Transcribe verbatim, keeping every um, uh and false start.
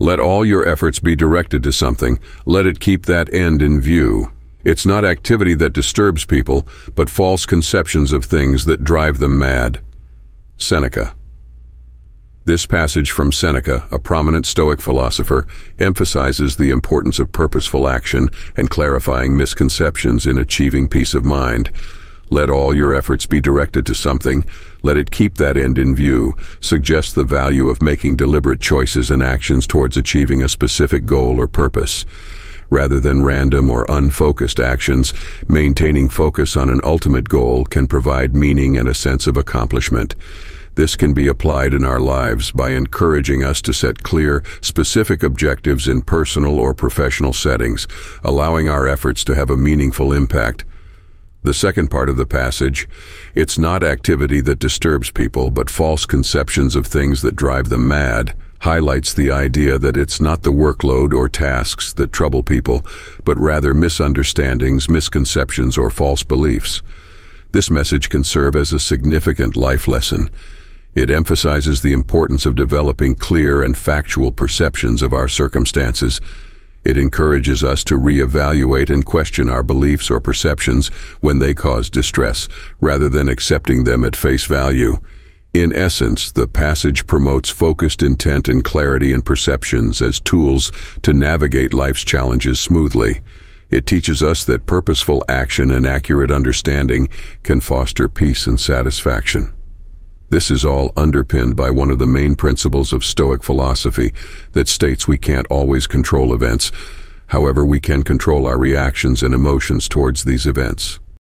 Let all your efforts be directed to something. Let it keep that end in view. It's not activity that disturbs people, but false conceptions of things that drive them mad. Seneca. This passage from Seneca, a prominent Stoic philosopher, emphasizes the importance of purposeful action and clarifying misconceptions in achieving peace of mind. Let all your efforts be directed to something. Let it keep that end in view. Suggests the value of making deliberate choices and actions towards achieving a specific goal or purpose. Rather than random or unfocused actions, maintaining focus on an ultimate goal can provide meaning and a sense of accomplishment. This can be applied in our lives by encouraging us to set clear, specific objectives in personal or professional settings, allowing our efforts to have a meaningful impact. The second part of the passage, it's not activity that disturbs people, but false conceptions of things that drive them mad, highlights the idea that it's not the workload or tasks that trouble people, but rather misunderstandings, misconceptions, or false beliefs. This message can serve as a significant life lesson. It emphasizes the importance of developing clear and factual perceptions of our circumstances. It encourages us to reevaluate and question our beliefs or perceptions when they cause distress, rather than accepting them at face value. In essence, the passage promotes focused intent and clarity in perceptions as tools to navigate life's challenges smoothly. It teaches us that purposeful action and accurate understanding can foster peace and satisfaction. This is all underpinned by one of the main principles of Stoic philosophy that states we can't always control events. However, we can control our reactions and emotions towards these events.